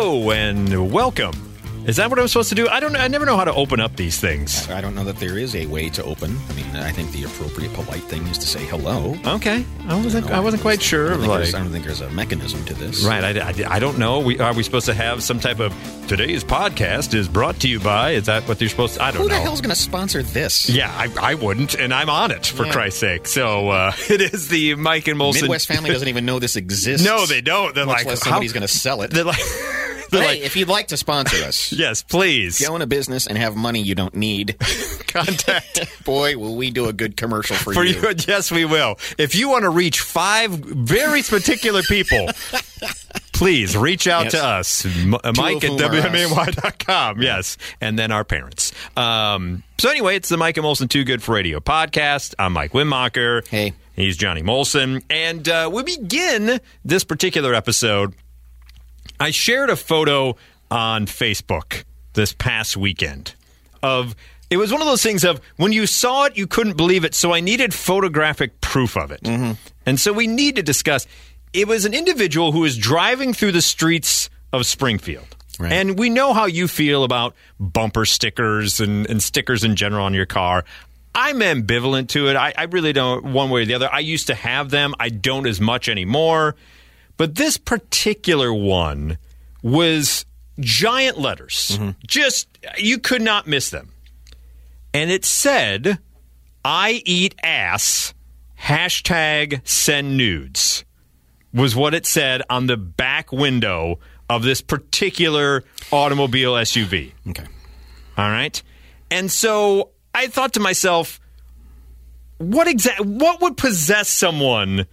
Hello and welcome. Is that what I'm supposed to do? I don't know. I never know how to open up these things. I don't know that there is a way to open. I mean, I think the appropriate polite thing is to say hello. Okay. I wasn't quite sure. I don't think there's a mechanism to this. Right. I don't know. Are we supposed to have some type of today's podcast is brought to you by? Is that what they're supposed to? I don't know. Who the hell's going to sponsor this? Yeah, I wouldn't. And I'm on it, for Christ's sake. So it is the Mike and Molson. Midwest family doesn't even know this exists. No, they don't. They're much like, less somebody's going to sell it. They're like... Hey, like, if you'd like to sponsor us. Yes, please. Go in a business and have money you don't need. Contact. Boy, will we do a good commercial for you. Yes, we will. If you want to reach 5 very particular people, please reach out to us. Mike at WMAY.com. Yes. And then our parents. So anyway, it's the Mike and Molson Too Good for Radio podcast. I'm Mike Wimmacher. Hey. He's Johnny Molson. And we begin this particular episode. I shared a photo on Facebook this past weekend of, it was one of those things of when you saw it, you couldn't believe it. So I needed photographic proof of it. Mm-hmm. And so we need to discuss, it was an individual who was driving through the streets of Springfield. Right. And we know how you feel about bumper stickers and stickers in general on your car. I'm ambivalent to it. I really don't one way or the other. I used to have them. I don't as much anymore. But this particular one was giant letters. Mm-hmm. Just, you could not miss them. And it said, I eat ass, #send nudes, was what it said on the back window of this particular automobile SUV. Okay. All right? And so I thought to myself, what would possess someone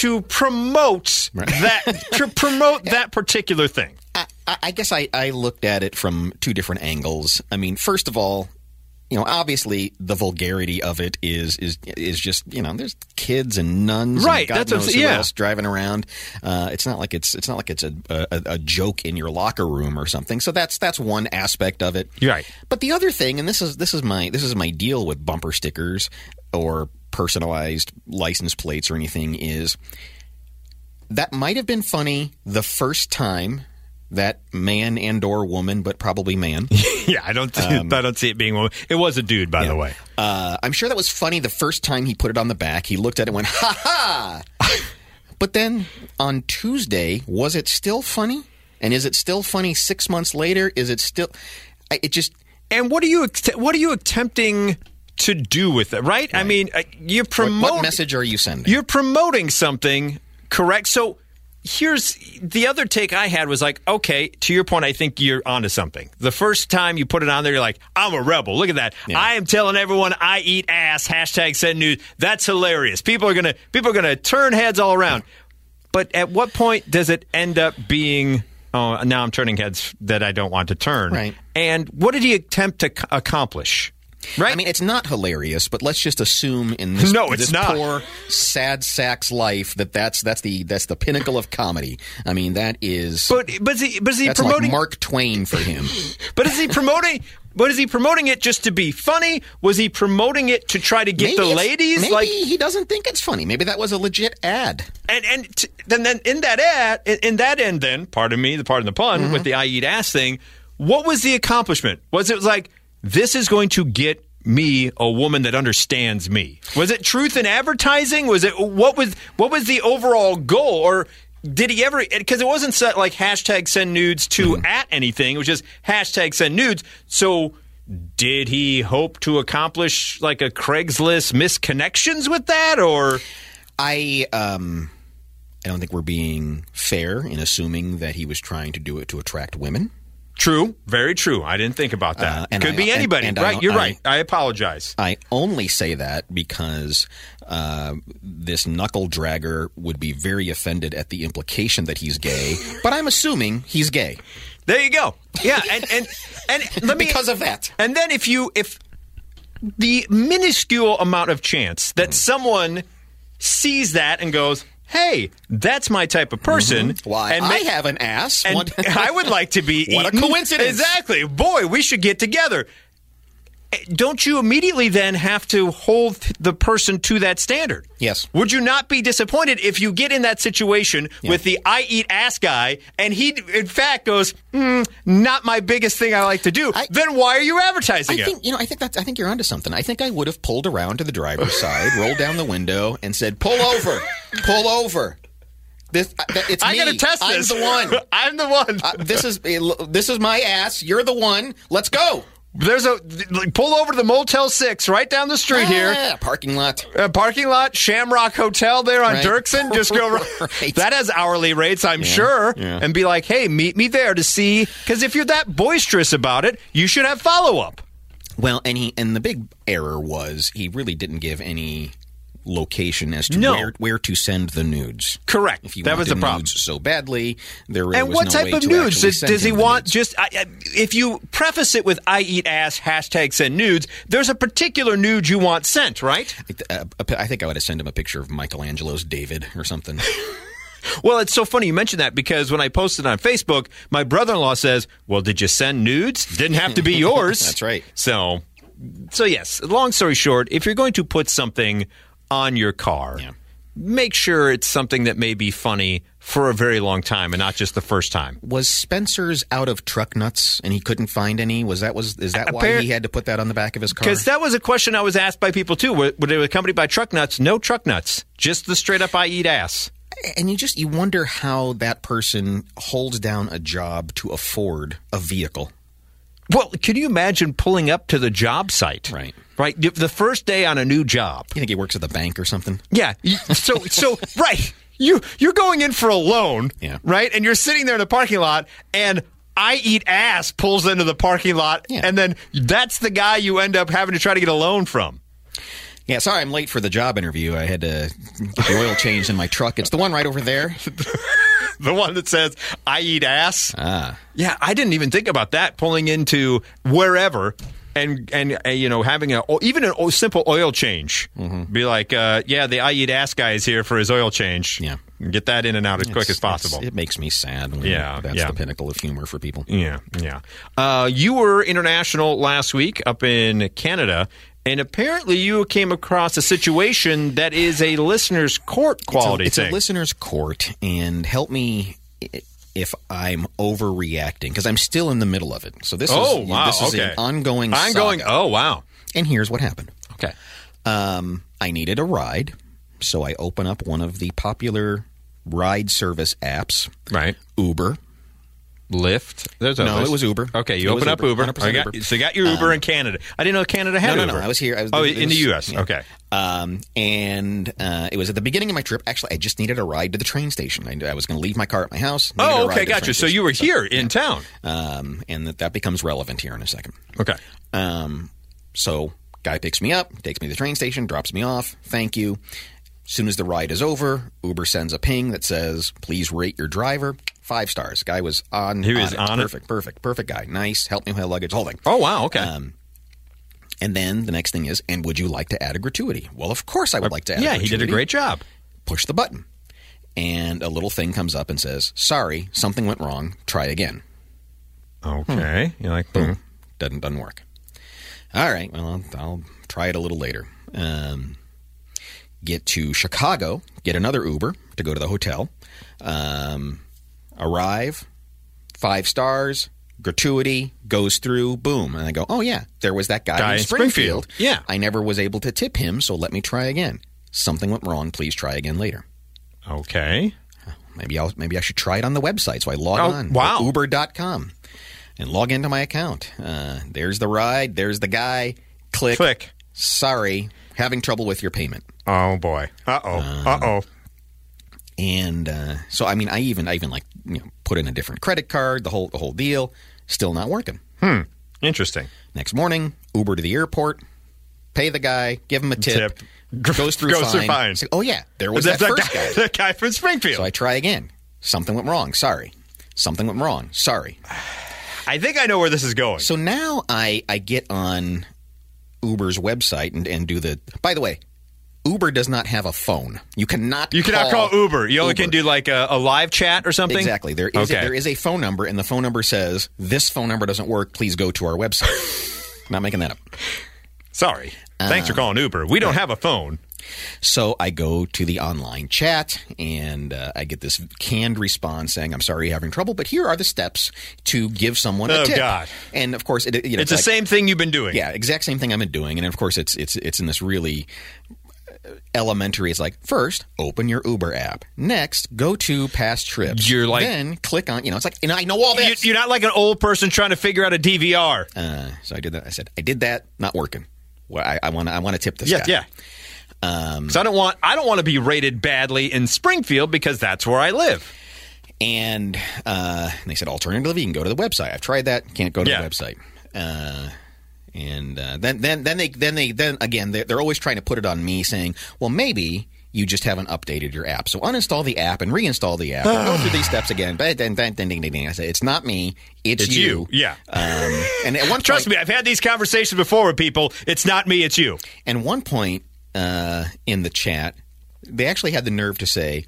to promote that particular thing? I guess I looked at it from two different angles. I mean, first of all, you know, obviously the vulgarity of it is just, you know, there's kids and nuns, right? And God knows who else driving around. It's not like it's a joke in your locker room or something. So that's one aspect of it, right? But the other thing, and this is my deal with bumper stickers or personalized license plates or anything, is that might have been funny the first time that man and or woman, but probably man. Yeah, I don't see it being woman. It was a dude, by the way. I'm sure that was funny the first time he put it on the back. He looked at it and went, ha ha! But then on Tuesday, was it still funny? And is it still funny 6 months later? Is it still... It just... And what are you attempting to do with it, right? I mean, you're promoting... What message are you sending? You're promoting something, correct? So here's the other take I had was like, okay, to your point, I think you're onto something. The first time you put it on there, you're like, I'm a rebel. Look at that. Yeah. I am telling everyone I eat ass, #send nudes. That's hilarious. People are gonna turn heads all around. Yeah. But at what point does it end up being... Oh, now I'm turning heads that I don't want to turn. Right. And what did he attempt to accomplish? Right. I mean, it's not hilarious, but let's just assume in this, this poor sad sack's life that's the pinnacle of comedy. I mean, that is. But is he promoting like Mark Twain for him? But is he promoting? But is he promoting it just to be funny? Was he promoting it to try to get the ladies? Maybe he doesn't think it's funny. Maybe that was a legit ad. And then in that ad, pardon the pun, mm-hmm. with the I eat ass thing, what was the accomplishment? Was it like, this is going to get me a woman that understands me? Was it truth in advertising? Was it what was the overall goal? Or did he ever? Because it wasn't set like #send nudes to mm-hmm. at anything. It was just #send nudes. So did he hope to accomplish like a Craigslist misconnections with that? Or I don't think we're being fair in assuming that he was trying to do it to attract women. True. Very true. I didn't think about that. Could be anybody. Right. You're right. I apologize. I only say that because this knuckle dragger would be very offended at the implication that he's gay, but I'm assuming he's gay. There you go. Yeah. And let me, because of that. And then if the minuscule amount of chance that someone sees that and goes, hey, that's my type of person. Mm-hmm. Why? And I have an ass. And I would like to be eaten. What a coincidence. Exactly. Boy, we should get together. don't you immediately then have to hold the person to that standard? Yes. Would you not be disappointed if you get in that situation with the I eat ass guy and he, in fact, goes, not my biggest thing I like to do. Then why are you advertising it? I think you're onto something. I think I would have pulled around to the driver's side, rolled down the window, and said, pull over, pull over. I gotta test this. I'm the one. This is my ass. You're the one. Let's go. There's a pull over to the Motel 6 right down the street here. Parking lot. Shamrock Hotel there on Dirksen. Just go right. That has hourly rates, I'm sure. Yeah. And be like, hey, meet me there to see. Because if you're that boisterous about it, you should have follow up. Well, and the big error was he really didn't give any location as to where to send the nudes. Correct. If you that was the problem. Nudes so badly, there really and was no way to actually send him the nudes. And what type of nudes? Does he want just... if you preface it with I eat ass, hashtag send nudes, there's a particular nude you want sent, right? I think I would have sent him a picture of Michelangelo's David or something. Well, it's so funny you mentioned that because when I posted on Facebook, my brother-in-law says, well, did you send nudes? Didn't have to be yours. That's right. So yes, long story short, if you're going to put something on your car, make sure it's something that may be funny for a very long time and not just the first time. Was Spencer's out of truck nuts and he couldn't find any? Is that why he had to put that on the back of his car? Because that was a question I was asked by people too. Were they accompanied by truck nuts? No truck nuts. Just the straight up I eat ass. And you wonder how that person holds down a job to afford a vehicle. Well, can you imagine pulling up to the job site? Right. Right? The first day on a new job. You think he works at the bank or something? Yeah. So right. You're going in for a loan, right? And you're sitting there in the parking lot, and I eat ass pulls into the parking lot, and then that's the guy you end up having to try to get a loan from. Yeah, sorry I'm late for the job interview. I had to get the oil changed in my truck. It's the one right over there. The one that says, I eat ass. Ah. Yeah, I didn't even think about that, pulling into wherever and having even a simple oil change. Mm-hmm. Be like, the I eat ass guy is here for his oil change. Yeah. Get that in and out as quick as possible. It makes me sad. That's the pinnacle of humor for people. Yeah. You were international last week up in Canada. And apparently you came across a situation that is a listener's court quality thing. It's a listener's court, and help me if I'm overreacting, because I'm still in the middle of it. So this is an ongoing saga. Oh, wow. And here's what happened. Okay. I needed a ride, so I open up one of the popular ride service apps. Right. Uber. Lyft? It was Uber. Okay, you open up Uber. So you got your Uber in Canada. I didn't know Canada had Uber. No, I was here. In the U.S. Yeah. Okay. And it was at the beginning of my trip. Actually, I just needed a ride to the train station. I was going to leave my car at my house. Oh, okay, gotcha. So you were here in town. And that becomes relevant here in a second. Okay. So guy picks me up, takes me to the train station, drops me off. Thank you. As soon as the ride is over, Uber sends a ping that says, please rate your driver. 5 stars. Guy was on. He was on it. Perfect guy. Nice. Help me with my luggage. Whole thing. Oh, wow. Okay. And then the next thing is, and would you like to add a gratuity? Well, of course I would like to add a gratuity. Yeah, he did a great job. Push the button. And a little thing comes up and says, sorry, something went wrong. Try again. Okay. You're like, boom. Doesn't work. All right. Well, I'll try it a little later. Get to Chicago. Get another Uber to go to the hotel. Arrive, 5 stars, gratuity, goes through, boom. And I go, oh, yeah, there was that guy in Springfield. Yeah. I never was able to tip him, so let me try again. Something went wrong. Please try again later. Okay. Maybe I should try it on the website. So I log on. Wow. Uber.com and log into my account. There's the ride. There's the guy. Click. Sorry. Having trouble with your payment. Oh, boy. Uh-oh. And so, I mean, I even put in a different credit card, the whole deal, still not working. Interesting. Next morning, Uber to the airport, pay the guy, give him a tip. Goes through fine. Say, oh, yeah, there was that first guy. That guy from Springfield. So I try again. Something went wrong. Sorry. Something went wrong. Sorry. I think I know where this is going. So now I get on Uber's website and do the – by the way, Uber does not have a phone. You cannot call Uber. You only can do like a live chat or something? Exactly. There is a phone number, and the phone number says, this phone number doesn't work. Please go to our website. Not making that up. Sorry. Thanks for calling Uber. We don't have a phone. So I go to the online chat, and I get this canned response saying, "I'm sorry you're having trouble, but here are the steps to give someone a tip." Oh, God. And, of course, it's the same thing you've been doing. Yeah, exact same thing I've been doing. And, of course, it's in this really elementary. It's like, first, open your Uber app. Next, go to past trips. You're like, then click on, it's like, and I know all this. You're not like an old person trying to figure out a DVR. So I did that. I said, I did that. Not working. Well, I want to tip this guy. Yeah. So I don't want to be rated badly in Springfield because that's where I live. And they said, alternatively, you can go to the website. I've tried that. Can't go to the website. Then they're always trying to put it on me, saying, well, maybe you just haven't updated your app. So uninstall the app and reinstall the app. Go through these steps again. I said, it's not me. It's you. Yeah. And at one point, trust me, I've had these conversations before with people. It's not me. It's you. And one point in the chat, they actually had the nerve to say,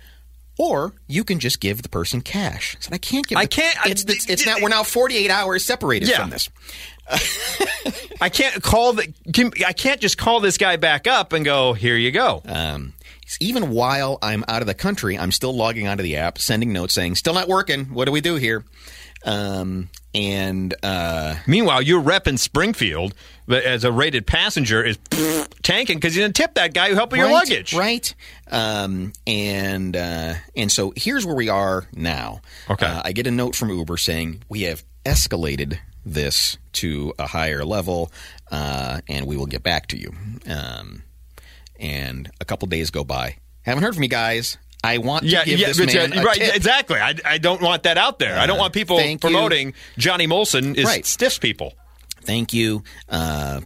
or you can just give the person cash. I said, I can't give. We're now 48 hours separated from this. I can't just call this guy back up and go, here you go. Even while I'm out of the country, I'm still logging onto the app, sending notes saying, still not working. What do we do here? Meanwhile, your rep in Springfield as a rated passenger is tanking because you didn't tip that guy who helped with your luggage. Right. And so here's where we are now. Okay. I get a note from Uber saying, we have escalated this to a higher level, and we will get back to you. And a couple days go by. Haven't heard from you guys. I want to give this man a tip. Exactly. I don't want that out there. I don't want people promoting Johnny Molson stiffs people. Thank you.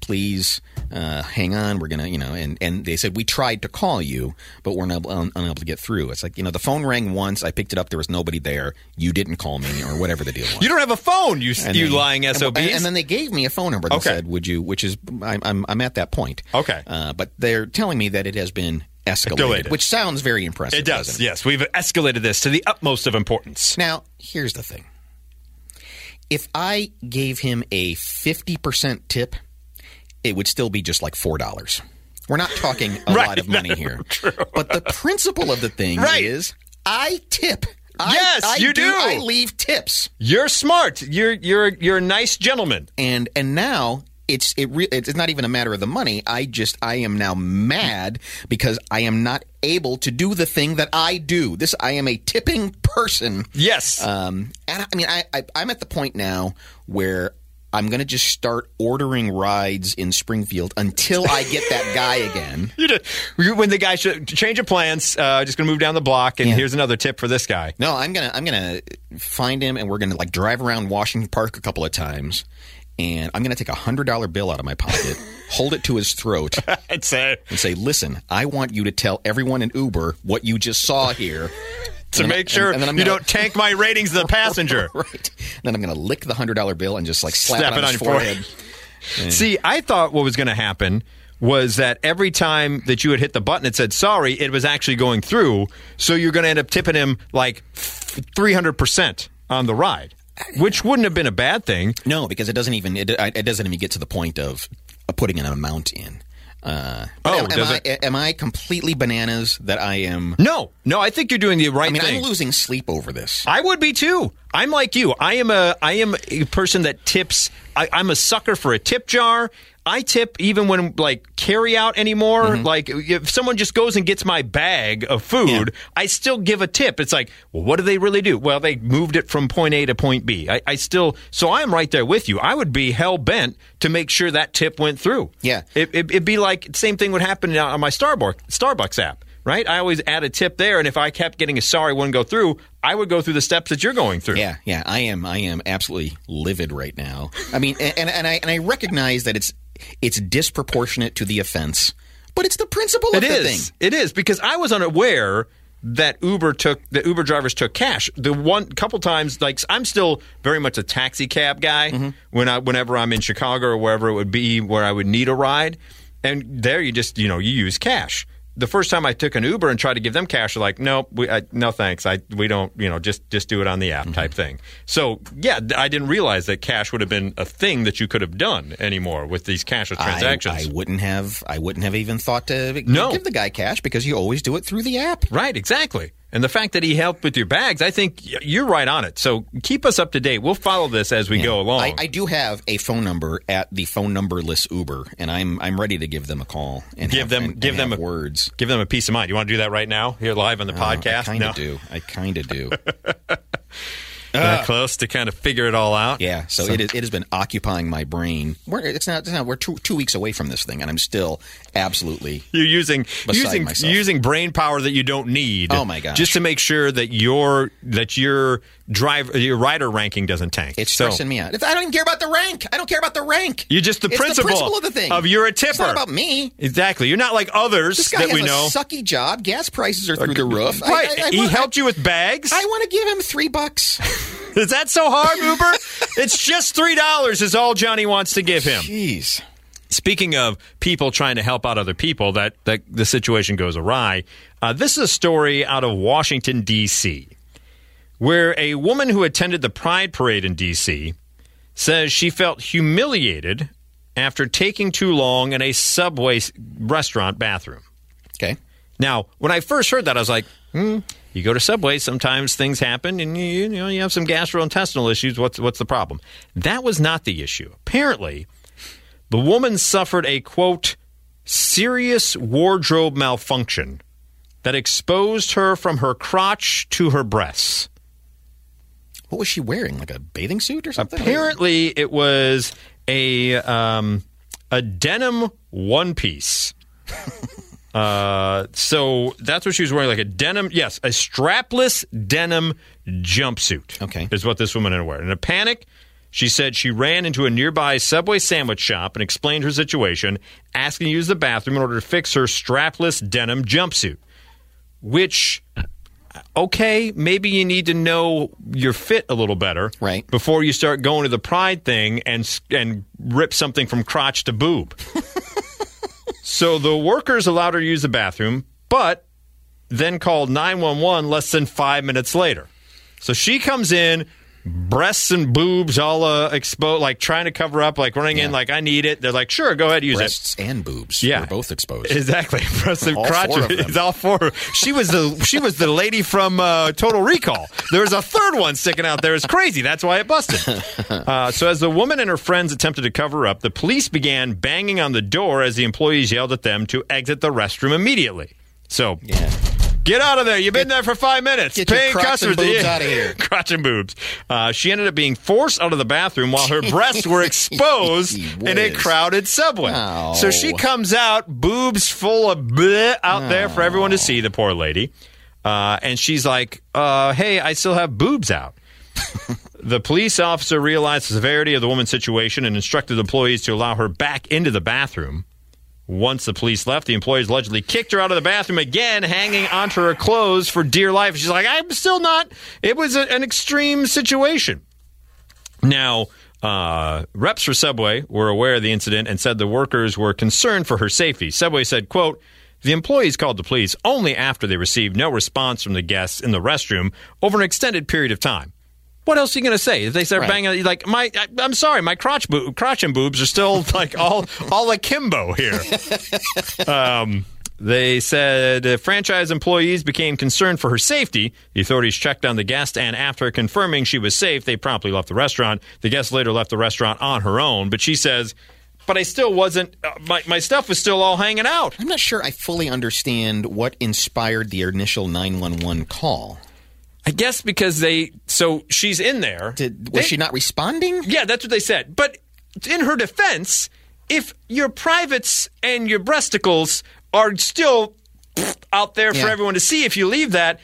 Please hang on. We're going to, and they said, we tried to call you, but we're unable to get through. It's like, the phone rang once. I picked it up. There was nobody there. You didn't call me or whatever the deal was. You don't have a phone, you lying SOBs. And then they gave me a phone number that said, would you, which is, I'm at that point. Okay. But they're telling me that it has been escalated, which sounds very impressive. It does. Doesn't it? Yes. We've escalated this to the utmost of importance. Now, here's the thing. If I gave him a 50% tip, it would still be just like $4. We're not talking a lot of money here. True. But the principle of the thing is I tip. Yes, you do. I leave tips. You're smart. You're a nice gentleman. And now it's not even a matter of the money. I am now mad because I am not able to do the thing that I do. I am a tipping person. Yes. And I'm at the point now where I'm going to just start ordering rides in Springfield until I get that guy again. When the guy should change of plans, just going to move down the block, and here's another tip for this guy. No, I'm gonna find him, and we're going to like drive around Washington Park a couple of times. And I'm going to take a $100 bill out of my pocket, hold it to his throat, and say, listen, I want you to tell everyone in Uber what you just saw here. To make sure you don't tank my ratings as a passenger. Right. And then I'm going to lick the $100 bill and just like slap it on his forehead. See, I thought what was going to happen was that every time that you would hit the button, it said, sorry, it was actually going through. So you're going to end up tipping him like 300% on the ride. Which wouldn't have been a bad thing. No, because it doesn't even get to the point of putting an amount in. Am I completely bananas that I am? No, I think you're doing the right thing. I'm losing sleep over this. I would be too. I'm like you. I am a person that tips. I'm a sucker for a tip jar. I tip even when like carry out anymore. Mm-hmm. Like if someone just goes and gets my bag of food, I still give a tip. It's like, well, what do they really do? Well, they moved it from point A to point B. So I'm right there with you. I would be hell bent to make sure that tip went through. Yeah, it'd be like same thing would happen on my Starbucks app. Right? I always add a tip there, and if I kept getting a sorry one go through, I would go through the steps that you're going through. Yeah. I am absolutely livid right now. I recognize that it's disproportionate to the offense, but it's the principle of the thing. It is, because I was unaware that Uber drivers took cash. The one couple times, like I'm still very much a taxi cab guy. Mm-hmm. Whenever I'm in Chicago or wherever it would be where I would need a ride, and there you just you use cash. the first time I took an Uber and tried to give them cash, they're like, nope, no thanks. We don't, just do it on the app type thing. So, yeah, I didn't realize that cash would have been a thing that you could have done anymore with these cashless transactions. I wouldn't have even thought to give the guy cash because you always do it through the app. Right, exactly. And the fact that he helped with your bags, I think you're right on it. So keep us up to date. We'll follow this as we go along. I do have a phone number at the phone numberless Uber, and I'm ready to give them a call and give them words. Give them a peace of mind. You want to do that right now here live on the podcast? I kind of do. That close to kind of figure it all out. Yeah, so it has been occupying my brain. We're 2 weeks away from this thing, and I'm still absolutely using brain power that you don't need. Oh my gosh. Just to make sure that your rider ranking doesn't tank. It's stressing me out. I don't even care about the rank. I don't care about the rank. You're just the principle of the thing. Of you're a tipper. It's not about me. Exactly. You're not like others that we know. This guy has a sucky job. Gas prices are through the roof. Right. He helped you with bags. I want to give him $3. Is that so hard, Uber? It's just $3 is all Johnny wants to give him. Jeez. Speaking of people trying to help out other people, that the situation goes awry. This is a story out of Washington, D.C., where a woman who attended the Pride Parade in D.C. says she felt humiliated after taking too long in a Subway restaurant bathroom. Okay. Now, when I first heard that, I was like, you go to Subway, sometimes things happen, and you have some gastrointestinal issues. What's the problem? That was not the issue. Apparently, the woman suffered a, quote, serious wardrobe malfunction that exposed her from her crotch to her breasts. What was she wearing? Like a bathing suit or something? Apparently, it was a denim one-piece. So that's what she was wearing, like a denim, a strapless denim jumpsuit. Okay. Is what this woman had wearing. In a panic, she said she ran into a nearby Subway sandwich shop and explained her situation, asking to use the bathroom in order to fix her strapless denim jumpsuit. Which, okay, maybe you need to know your fit a little better, right, before you start going to the pride thing and rip something from crotch to boob. So the workers allowed her to use the bathroom, but then called 911 less than 5 minutes later. So she comes in, breasts and boobs all exposed, like trying to cover up, like running in, like, I need it. They're like, sure, go ahead, use breasts it. Breasts and boobs were both exposed. Exactly. Breasts and crotch. It's all four. She was the lady from Total Recall. There was a third one sticking out there. It's crazy. That's why it busted. So as the woman and her friends attempted to cover up, the police began banging on the door as the employees yelled at them to exit the restroom immediately. So... yeah. Get out of there. You've been there for 5 minutes. Get paying your customers and boobs out of here. Crotch and boobs. She ended up being forced out of the bathroom while her breasts were exposed in a crowded Subway. No. So she comes out, boobs full of bleh out there for everyone to see, the poor lady. And she's like, hey, I still have boobs out. The police officer realized the severity of the woman's situation and instructed employees to allow her back into the bathroom. Once the police left, the employees allegedly kicked her out of the bathroom again, hanging onto her clothes for dear life. She's like, I'm still not. It was an extreme situation. Now, reps for Subway were aware of the incident and said the workers were concerned for her safety. Subway said, quote, the employees called the police only after they received no response from the guests in the restroom over an extended period of time. What else are you going to say? If they start banging, like, I'm sorry, my crotch and boobs are still, like, all akimbo here. They said franchise employees became concerned for her safety. The authorities checked on the guest, and after confirming she was safe, they promptly left the restaurant. The guest later left the restaurant on her own, but she says... but I still wasn't, my stuff was still all hanging out. I'm not sure I fully understand what inspired the initial 911 call. I guess because she's in there. Was she not responding? Yeah, that's what they said. But in her defense, if your privates and your breasticles are still out there for everyone to see, if you leave that,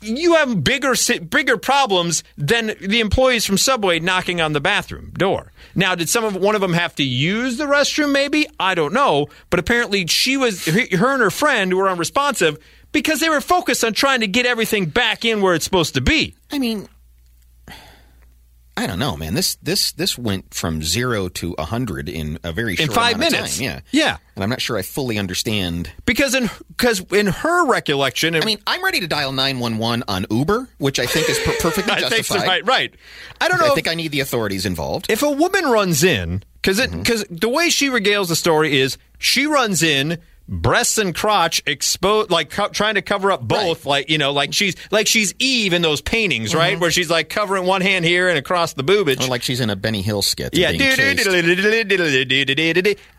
you have bigger problems than the employees from Subway knocking on the bathroom door. Now, did one of them have to use the restroom maybe? I don't know. But apparently her and her friend were unresponsive because they were focused on trying to get everything back in where it's supposed to be. I mean... I don't know, man. This went from 0 to 100 in a very short amount of time. In 5 minutes. Yeah. And I'm not sure I fully understand. Because in her recollection... I'm ready to dial 911 on Uber, which I think is perfectly justified. I think so, right. I don't know. I think I need the authorities involved. If a woman runs in, because the way she regales the story is she runs in... breasts and crotch exposed, like trying to cover up both, right. like she's Eve in those paintings, mm-hmm. right, where she's like covering one hand here and across the boobage, or like she's in a Benny Hill skit,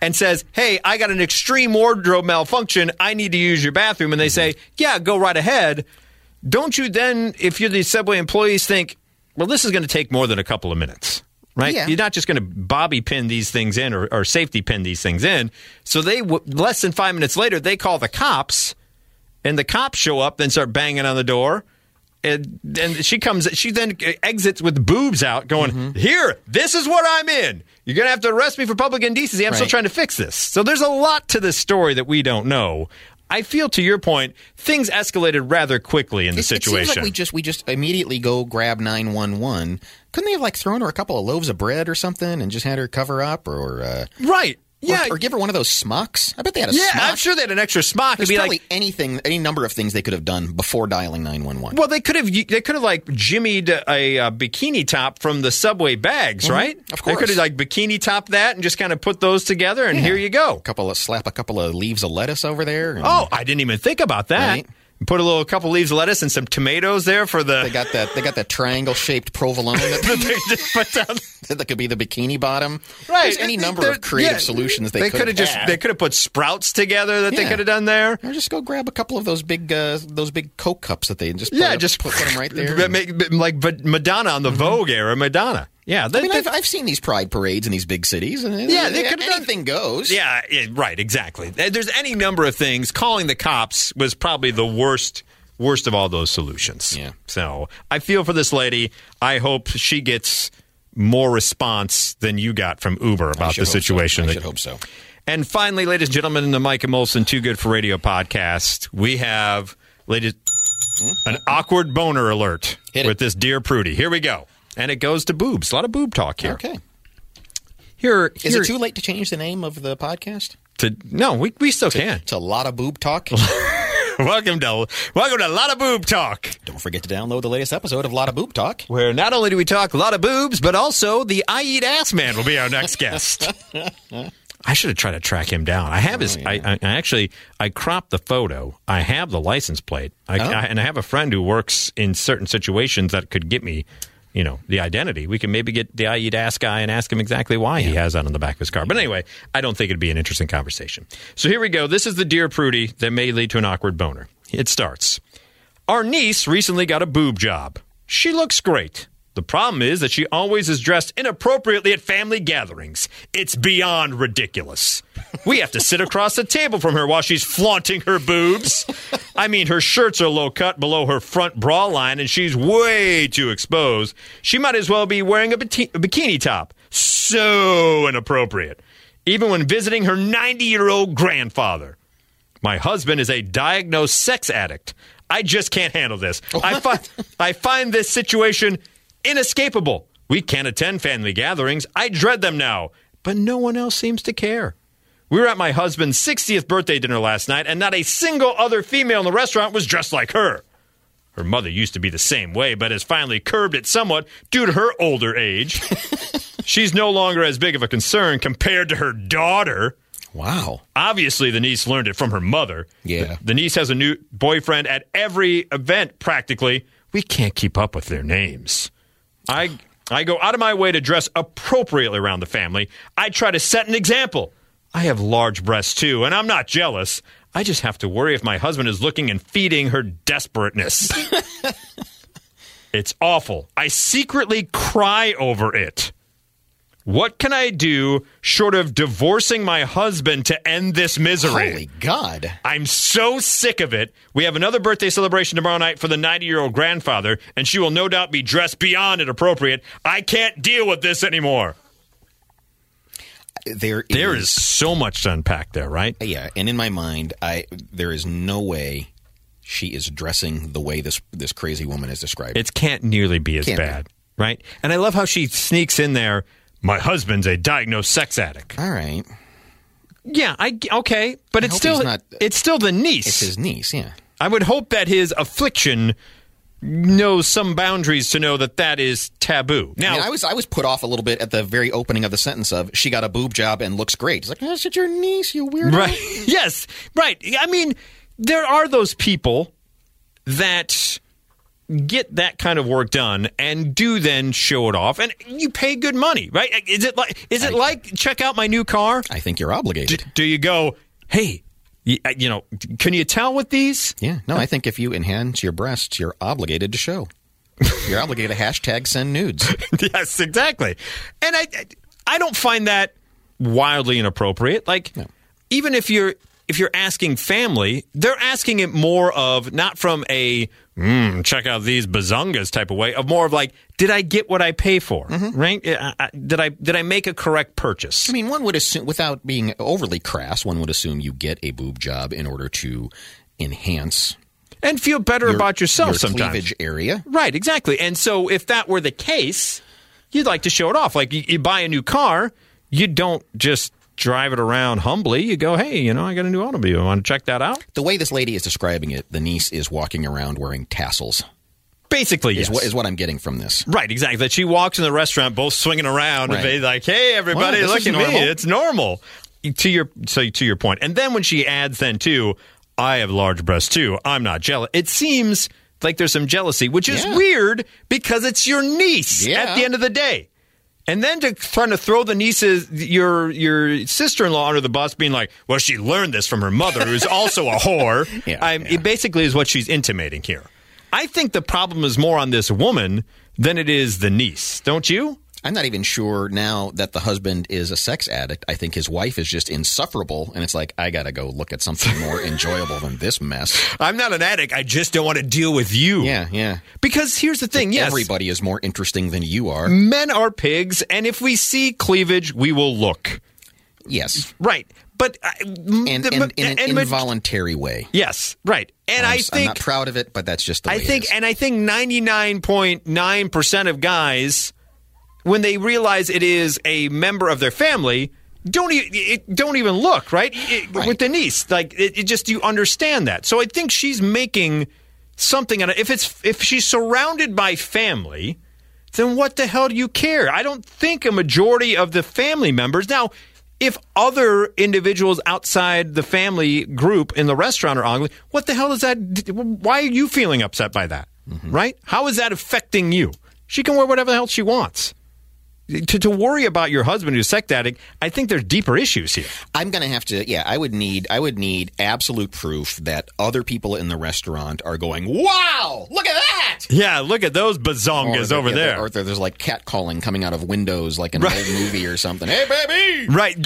and says, "Hey, I got an extreme wardrobe malfunction. I need to use your bathroom," and they mm-hmm. say, "Yeah, go right ahead." Don't you then, if you're the subway employees, think, "Well, this is going to take more than a couple of minutes." Right? Yeah. You're not just going to bobby pin these things in or safety pin these things in. So they less than 5 minutes later, they call the cops, and the cops show up and start banging on the door. And she comes. She then exits with boobs out going, mm-hmm. Here, this is what I'm in. You're going to have to arrest me for public indecency. I'm still trying to fix this. So there's a lot to this story that we don't know. I feel, to your point, things escalated rather quickly in the situation. It seems like we just immediately go grab 911. Couldn't they have thrown her a couple of loaves of bread or something and just had her cover up or right? Yeah, or give her one of those smocks. I bet they had a smock. Yeah, I'm sure they had an extra smock. There's probably any number of things they could have done before dialing 911. Well, they could have jimmied a bikini top from the Subway bags, mm-hmm. right? Of course, they could have bikini topped that and just kind of put those together, and here you go. A couple of leaves of lettuce over there. And, I didn't even think about that. Right? Put a couple leaves of lettuce and some tomatoes there for the... They got that triangle-shaped provolone that they just put down. That could be the bikini bottom. Right. There's any number of creative solutions they could have had. They could have put sprouts together that they could have done there. Or just go grab a couple of those big Coke cups that they just put them right there. Like Madonna on the mm-hmm. Vogue era, Madonna. Yeah, I've seen these pride parades in these big cities. And anything goes. Yeah, right, exactly. There's any number of things. Calling the cops was probably the worst of all those solutions. Yeah. So I feel for this lady. I hope she gets more response than you got from Uber about the situation. I should hope so. And finally, ladies and gentlemen, in the Mike and Molson Too Good for Radio podcast, we have, ladies, an awkward boner alert with this Dear Prudie. Here we go. And it goes to boobs. A lot of boob talk here. Okay. Is it too late to change the name of the podcast? No, we still can. It's a lot of boob talk. Welcome to Lot of Boob Talk. Don't forget to download the latest episode of Lot of Boob Talk, where not only do we talk a lot of boobs, but also the I Eat Ass Man will be our next guest. I should have tried to track him down. I have his. Yeah. I cropped the photo. I have the license plate. And I have a friend who works in certain situations that could get me. The identity. We can maybe get the I Eat Ass guy and ask him exactly why he has that on the back of his car. But anyway, I don't think it'd be an interesting conversation. So here we go. This is the Dear Prudie that may lead to an awkward boner. It starts. Our niece recently got a boob job. She looks great. The problem is that she always is dressed inappropriately at family gatherings. It's beyond ridiculous. We have to sit across the table from her while she's flaunting her boobs. Her shirts are low-cut below her front bra line, and she's way too exposed. She might as well be wearing a bikini top. So inappropriate. Even when visiting her 90-year-old grandfather. My husband is a diagnosed sex addict. I just can't handle this. I find this situation inescapable. We can't attend family gatherings. I dread them now. But no one else seems to care. We were at my husband's 60th birthday dinner last night, and not a single other female in the restaurant was dressed like her. Her mother used to be the same way, but has finally curbed it somewhat due to her older age. She's no longer as big of a concern compared to her daughter. Wow. Obviously, the niece learned it from her mother. Yeah. The niece has a new boyfriend at every event, practically. We can't keep up with their names. I go out of my way to dress appropriately around the family. I try to set an example. I have large breasts, too, and I'm not jealous. I just have to worry if my husband is looking and feeding her desperateness. It's awful. I secretly cry over it. What can I do short of divorcing my husband to end this misery? Holy God. I'm so sick of it. We have another birthday celebration tomorrow night for the 90-year-old grandfather, and she will no doubt be dressed beyond inappropriate. I can't deal with this anymore. There is so much to unpack there, right? Yeah, and in my mind, there is no way she is dressing the way this crazy woman has described it. It can't nearly be as bad. Right? And I love how she sneaks in there, my husband's a diagnosed sex addict. All right. Yeah, okay, but it's still the niece. It's his niece, yeah. I would hope that his affliction knows some boundaries to know that that is taboo. Now, I was put off a little bit at the very opening of the sentence of, she got a boob job and looks great. It's like, that's your niece, you weirdo. Right. Yes, right. I mean, there are those people that get that kind of work done and do then show it off, and you pay good money, right? Is it like check out my new car? I think you're obligated. Do you go, hey, you know, can you tell with these? Yeah, no, I think if you enhance your breasts, you're obligated to show. You're obligated to hashtag send nudes. Yes, exactly. And I don't find that wildly inappropriate. Like, no. Even if you're asking family, they're asking it more of not from a check out these bazongas type of way, of more of like, did I get what I pay for? Mm-hmm. Right? Did I make a correct purchase? I mean, one would assume, without being overly crass, one would assume you get a boob job in order to enhance and feel better about yourself sometimes. Cleavage area, right? Exactly. And so, if that were the case, you'd like to show it off. Like you buy a new car, you don't just drive it around humbly. You go, hey, you know, I got a new automobile. Want to check that out? The way this lady is describing it, the niece is walking around wearing tassels. Basically, yes. Is what I'm getting from this. Right, exactly. That she walks in the restaurant, both swinging around, right, and be like, hey, everybody, look at me. It's normal. To your point. And then when she adds then, too, I have large breasts, too. I'm not jealous. It seems like there's some jealousy, which is weird because it's your niece at the end of the day. And then to trying to throw the niece's, your sister-in-law under the bus, being like, well, she learned this from her mother, who's also a whore. It basically is what she's intimating here. I think the problem is more on this woman than it is the niece. Don't you? I'm not even sure now that the husband is a sex addict. I think his wife is just insufferable, and it's like, I got to go look at something more enjoyable than this mess. I'm not an addict. I just don't want to deal with you. Yeah. Because here's the thing, everybody is more interesting than you are. Men are pigs, and if we see cleavage, we will look. Yes. Right. But in an involuntary way. Yes, right. And I think I'm not proud of it, but that's just the way it is. And I think 99.9% of guys, when they realize it is a member of their family, don't even look, right? With the niece. Like, you understand that. So I think she's making something out of it. If she's surrounded by family, then what the hell do you care? I don't think a majority of the family members now. If other individuals outside the family group in the restaurant are ugly, what the hell is that? Why are you feeling upset by that? Mm-hmm. Right? How is that affecting you? She can wear whatever the hell she wants. To worry about your husband who's a sex addict, I think there's deeper issues here. I'm going to have to, I would need absolute proof that other people in the restaurant are going, wow, look at that! Yeah, look at those bazongas over there. Or there's like catcalling coming out of windows like an old movie or something. Hey, baby! Right,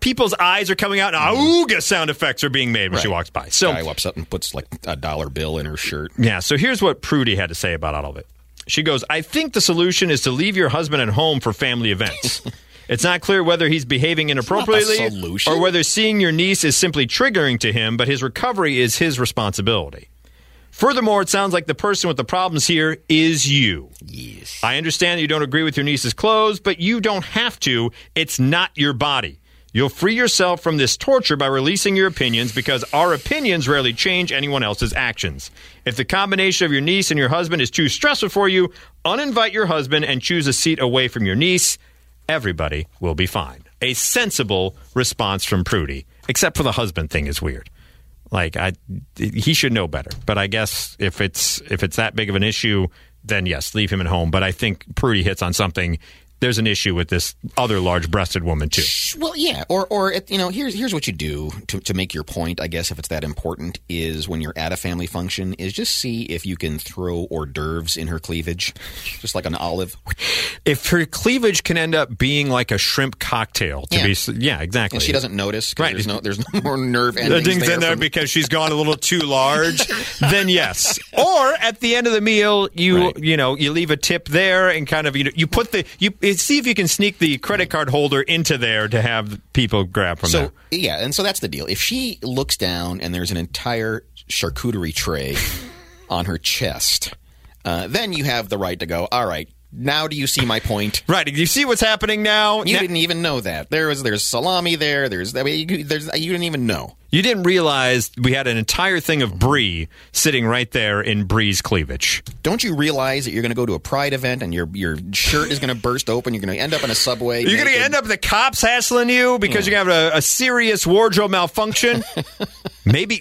people's eyes are coming out and auga sound effects are being made when she walks by. So guy walks up and puts like $1 bill in her shirt. Yeah, so here's what Prudie had to say about all of it. She goes, I think the solution is to leave your husband at home for family events. It's not clear whether he's behaving inappropriately or whether seeing your niece is simply triggering to him, but his recovery is his responsibility. Furthermore, it sounds like the person with the problems here is you. Yes. I understand you don't agree with your niece's clothes, but you don't have to. It's not your body. You'll free yourself from this torture by releasing your opinions because our opinions rarely change anyone else's actions. If the combination of your niece and your husband is too stressful for you, uninvite your husband and choose a seat away from your niece. Everybody will be fine. A sensible response from Prudie, except for the husband thing is weird. Like, he should know better. But I guess if it's that big of an issue, then yes, leave him at home. But I think Prudie hits on something. There's an issue with this other large-breasted woman, too. Well, yeah. Or you know, here's what you do to make your point, I guess, if it's that important, is when you're at a family function, is just see if you can throw hors d'oeuvres in her cleavage, just like an olive. If her cleavage can end up being like a shrimp cocktail. Yeah, exactly. And she doesn't notice because there's no more nerve endings in there because she's gone a little too large, then yes. Or at the end of the meal, you leave a tip there and kind of, you put the... See if you can sneak the credit card holder into there to have people grab from there. Yeah, and so that's the deal. If she looks down and there's an entire charcuterie tray on her chest, Then you have the right to go, all right, now do you see my point? Right. Do you see what's happening now? You didn't even know that. There's salami there. You didn't even know. You didn't realize we had an entire thing of brie sitting right there in brie's cleavage. Don't you realize that you're going to go to a pride event and your shirt is going to burst open? You're going to end up in a subway. You're going to end up with the cops hassling you because you're going to have a serious wardrobe malfunction. Maybe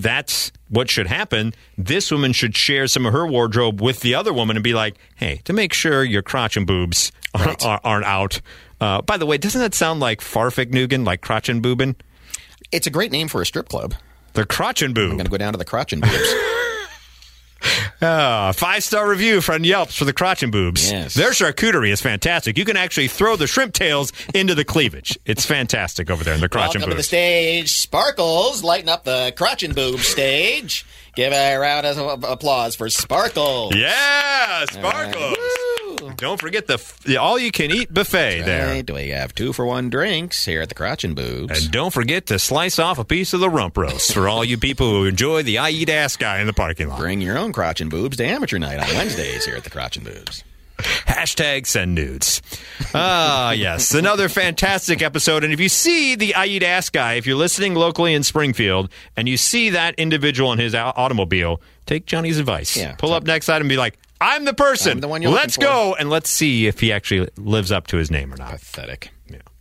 that's what should happen. This woman should share some of her wardrobe with the other woman and be like, hey, to make sure your crotch and boobs aren't out. By the way, doesn't that sound like Farfignugan, like crotch and boobin'? It's a great name for a strip club. The Crotch and Boob. I'm going to go down to the Crotch and Boobs. 5-star review from Yelps for the Crotch and Boobs. Yes. Their charcuterie is fantastic. You can actually throw the shrimp tails into the cleavage. It's fantastic over there in the Crotch and Boobs. Welcome to the stage. Sparkles, lighten up the Crotch and Boobs stage. Give a round of applause for Sparkles. Yeah, Sparkles. Don't forget the all-you-can-eat buffet there. We have 2-for-1 drinks here at the Crotch and Boobs. And don't forget to slice off a piece of the rump roast for all you people who enjoy the I Eat Ass guy in the parking lot. Bring your own Crotch and Boobs to amateur night on Wednesdays here at the Crotch and Boobs. Hashtag send nudes. Yes, another fantastic episode. And if you see the I Eat Ass guy, if you're listening locally in Springfield, and you see that individual in his automobile, take Johnny's advice. Yeah, pull up next side and be like, I'm the person. I'm the one you're looking for. Let's go and let's see if he actually lives up to his name or not. Pathetic. Yeah.